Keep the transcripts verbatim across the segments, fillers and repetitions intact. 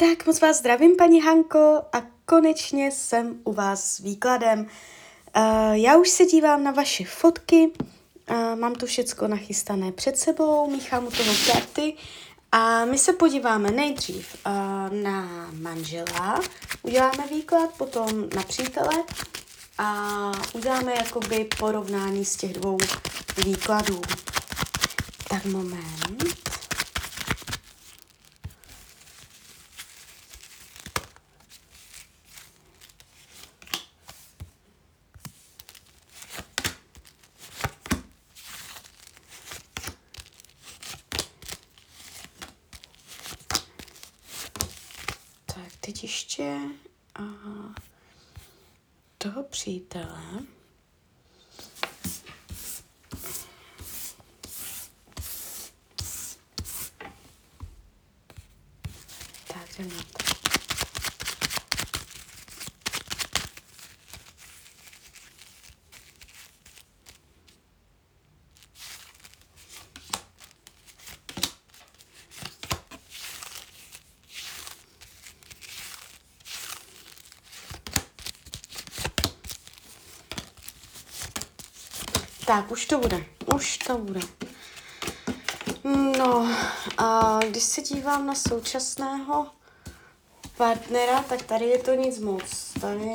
Tak moc vás zdravím, paní Hanko, a konečně jsem u vás s výkladem. Uh, já už se dívám na vaše fotky, uh, mám tu všecko nachystané před sebou, míchám u toho karty a my se podíváme nejdřív uh, na manžela, uděláme výklad, potom na přítele a uděláme jakoby porovnání z těch dvou výkladů. Tak moment. Teď ještě a toho přítele. Tak, jdeme na to. Tak, už to bude, už to bude. No, a když se dívám na současného partnera, tak tady je to nic moc. Tady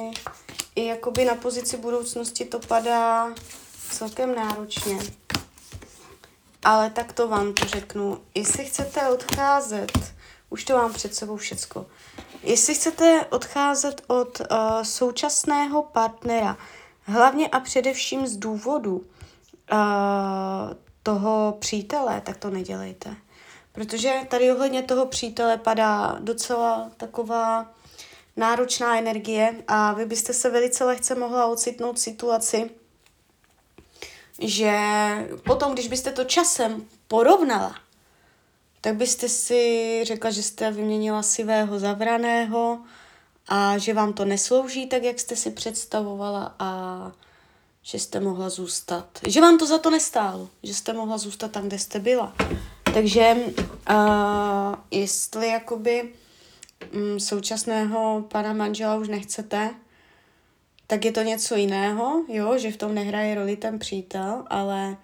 i jakoby na pozici budoucnosti to padá celkem náročně. Ale tak to vám to řeknu. Jestli chcete odcházet, už to mám před sebou všecko. Jestli chcete odcházet od uh, současného partnera, hlavně a především z důvodu uh, toho přítele, tak to nedělejte. Protože tady ohledně toho přítele padá docela taková náročná energie a vy byste se velice lehce mohla ocitnout v situaci, že potom, když byste to časem porovnala, tak byste si řekla, že jste vyměnila sivého za vraného, a že vám to neslouží tak, jak jste si představovala a že jste mohla zůstat. Že vám to za to nestálo, že jste mohla zůstat tam, kde jste byla. Takže uh, jestli jakoby um, současného pana manžela už nechcete, tak je to něco jiného, jo, že v tom nehraje roli ten přítel, ale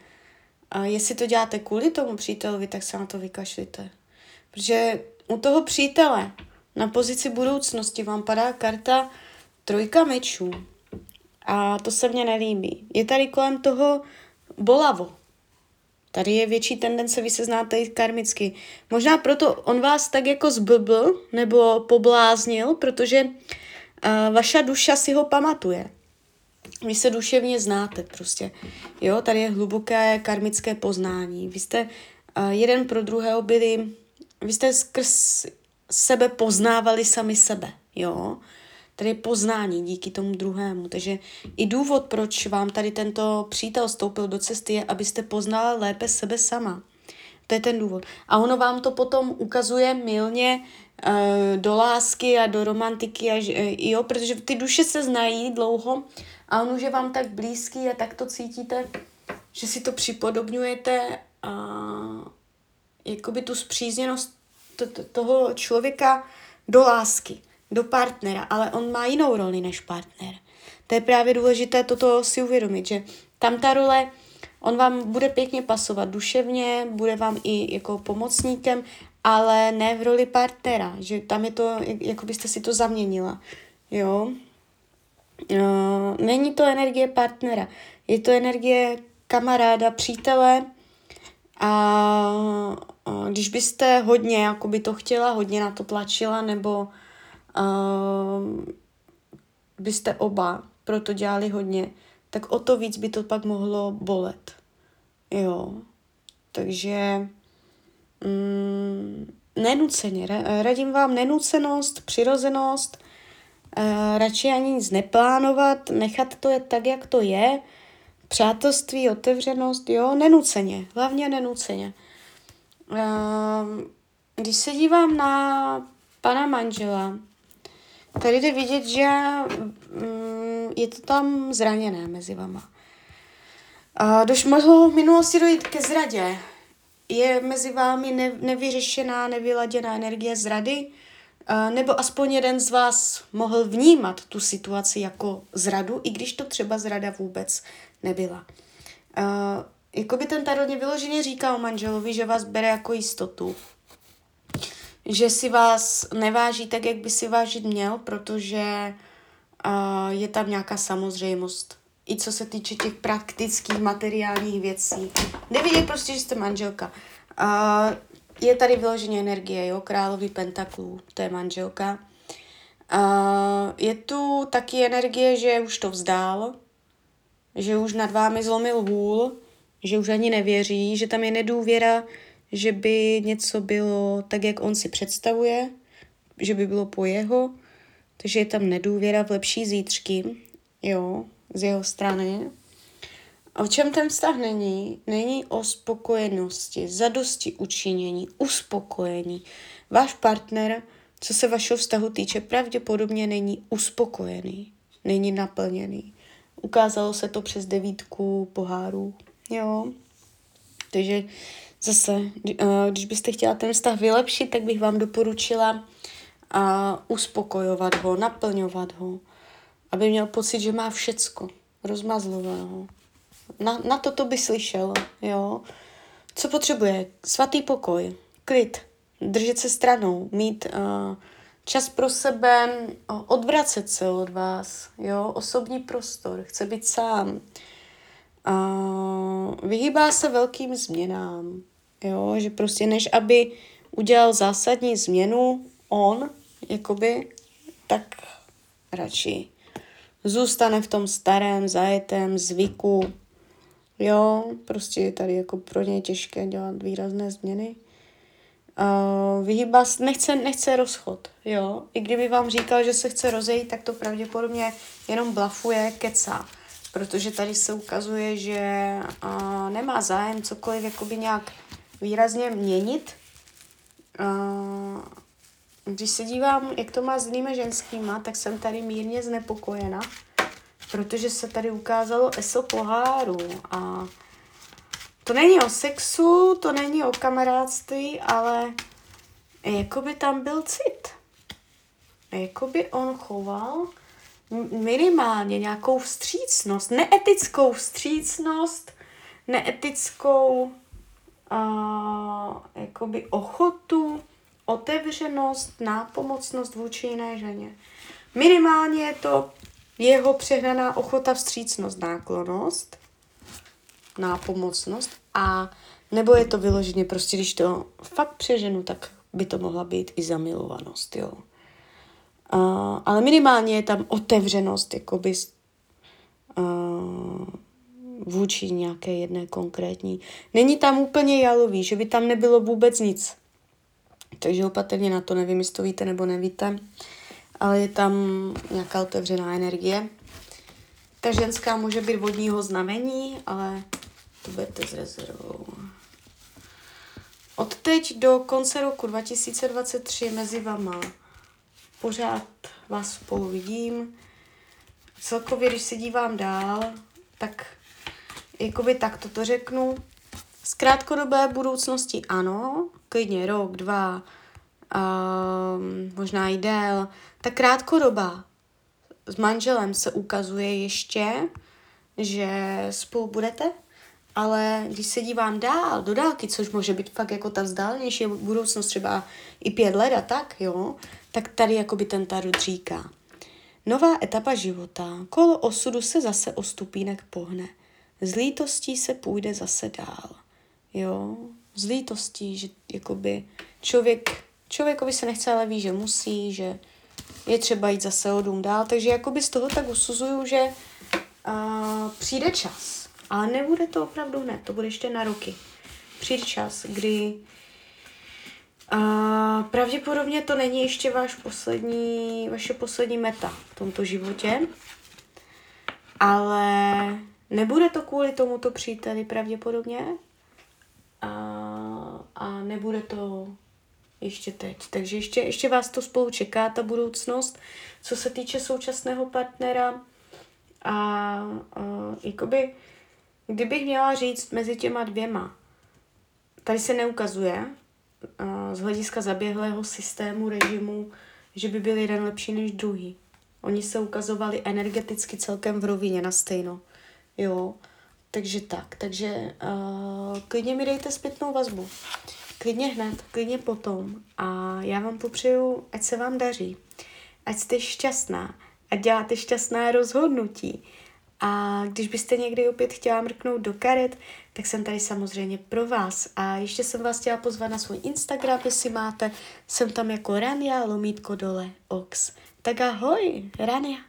uh, jestli to děláte kvůli tomu přítelovi, tak se na to vykašlite. Protože u toho přítele na pozici budoucnosti vám padá karta trojka mečů a to se mně nelíbí. Je tady kolem toho bolavo. Tady je větší tendence, vy se znáte i karmicky. Možná proto on vás tak jako zblbl nebo pobláznil, protože uh, vaša duša si ho pamatuje. Vy se duševně znáte prostě. Jo, tady je hluboké karmické poznání. Vy jste uh, jeden pro druhého byli, vy jste skrz sebe poznávali sami sebe, jo. Tady je poznání díky tomu druhému, takže i důvod, proč vám tady tento přítel stoupil do cesty, je, abyste poznala lépe sebe sama. To je ten důvod. A ono vám to potom ukazuje mylně e, do lásky a do romantiky, a, e, jo, protože ty duše se znají dlouho a on už je vám tak blízký a tak to cítíte, že si to připodobňujete a jakoby tu spřízněnost toho člověka do lásky, do partnera, ale on má jinou roli než partner. To je právě důležité toto si uvědomit, že tam ta role, on vám bude pěkně pasovat duševně, bude vám i jako pomocníkem, ale ne v roli partnera, že tam je to, jako byste si to zaměnila, jo. Není to energie partnera, je to energie kamaráda, přítele, a když byste hodně jakoby to chtěla, hodně na to tlačila, nebo uh, byste oba proto dělali hodně, tak o to víc by to pak mohlo bolet. Jo. Takže mm, nenuceně. Radím vám nenucenost, přirozenost, uh, radši ani nic neplánovat, nechat to je tak, jak to je, přátelství, otevřenost, jo, nenuceně, hlavně nenuceně. Když se dívám na pana manžela, tady jde vidět, že je to tam zraněné mezi vama. Když mohlo v minulosti dojít ke zradě, je mezi vámi nevyřešená, nevyladěná energie zrady, nebo aspoň jeden z vás mohl vnímat tu situaci jako zradu, i když to třeba zrada vůbec nebyla. Jakoby ten tarot vyloženě říká o manželovi, že vás bere jako jistotu, že si vás neváží tak, jak by si vážit měl, protože je tam nějaká samozřejmost. I co se týče těch praktických, materiálních věcí. Nevidí prostě, že jste manželka. Uh, je tady vyloženě energie, jo? Králový pentaklů, to je manželka. Uh, je tu taky energie, že už to vzdál, že už nad vámi zlomil hůl, že už ani nevěří, že tam je nedůvěra, že by něco bylo tak, jak on si představuje, že by bylo po jeho, takže je tam nedůvěra v lepší zítřky, jo, z jeho strany. O čem ten vztah není? Není o spokojenosti, zadosti učinění, uspokojení. Váš partner, co se vašeho vztahu týče, pravděpodobně není uspokojený, není naplněný. Ukázalo se to přes devítku pohárů. Jo. Takže zase, když byste chtěla ten vztah vylepšit, tak bych vám doporučila a uspokojovat ho, naplňovat ho, aby měl pocit, že má všecko rozmazlového. Na, na to to by slyšel, jo. Co potřebuje? Svatý pokoj, klid, držet se stranou, mít uh, čas pro sebe, uh, odvracet se od vás, jo. Osobní prostor, chce být sám. Uh, vyhýbá se velkým změnám, jo. Že prostě než aby udělal zásadní změnu on, jakoby, tak radši zůstane v tom starém zajetém zvyku. Jo, prostě je tady jako pro něj těžké dělat výrazné změny. Uh, vyhýbá, nechce, nechce rozchod, jo. I kdyby vám říkal, že se chce rozejít, tak to pravděpodobně jenom blafuje, kecá. Protože tady se ukazuje, že uh, nemá zájem cokoliv jakoby nějak výrazně měnit. Uh, Když se dívám, jak to má s jinými ženskýma, tak jsem tady mírně znepokojena, protože se tady ukázalo eso poháru. A to není o sexu, to není o kamarádství, ale jakoby tam byl cit. Jakoby on choval minimálně nějakou vstřícnost, neetickou vstřícnost, neetickou uh, jakoby ochotu, otevřenost, nápomocnost vůči jiné ženě. Minimálně je to jeho přehnaná ochota, vstřícnost, náklonnost, nápomocnost, a nebo je to vyloženě prostě, když to fakt přeženu, tak by to mohla být i zamilovanost, jo. Uh, ale minimálně je tam otevřenost, jakoby uh, vůči nějaké jedné konkrétní. Není tam úplně jalový, že by tam nebylo vůbec nic. Takže opatrně na to, nevím, jestli to víte nebo nevíte, ale je tam nějaká otevřená energie. Ta ženská může být vodního znamení, ale to berte s rezervou. Od teď do konce roku dva tisíce dvacet tři mezi vama pořád vás spolu vidím. Celkově, když se dívám dál, tak jakoby tak toto řeknu. Z krátkodobé budoucnosti ano, klidně rok, dva, um, možná i dél. Ta krátkodoba s manželem se ukazuje ještě, že spolu budete, ale když se dívám dál do dálky, což může být fakt jako ta vzdálenější budoucnost, třeba i pět let a tak, jo, tak tady jakoby ten tarot říká. Nová etapa života, kolo osudu se zase o stupínek pohne. Z lítostí se půjde zase dál. Jo, z lítostí, že jakoby člověk, člověkovi se nechce, ale ví, že musí, že je třeba jít zase o dům dál, takže jakoby z toho tak usuzuju, že uh, přijde čas, ale nebude to opravdu hned, to bude ještě na roky. Přijde čas, kdy uh, pravděpodobně to není ještě váš poslední, vaše poslední meta v tomto životě, ale nebude to kvůli tomuto příteli pravděpodobně, A, a nebude to ještě teď. Takže ještě, ještě vás to spolu čeká, ta budoucnost, co se týče současného partnera. A, a jakoby, kdybych měla říct mezi těma dvěma, tady se neukazuje, z hlediska zaběhlého systému, režimu, že by byl jeden lepší než druhý. Oni se ukazovali energeticky celkem v rovině na stejno. Jo, takže tak. Takže uh, klidně mi dejte zpětnou vazbu. Klidně hned, klidně potom. A já vám popřeju, ať se vám daří. Ať jste šťastná. Ať děláte šťastné rozhodnutí. A když byste někdy opět chtěla mrknout do karet, tak jsem tady samozřejmě pro vás. A ještě jsem vás chtěla pozvat na svůj Instagram, jestli máte. Jsem tam jako Rania, lomítko dole, ox. Tak ahoj, Rania.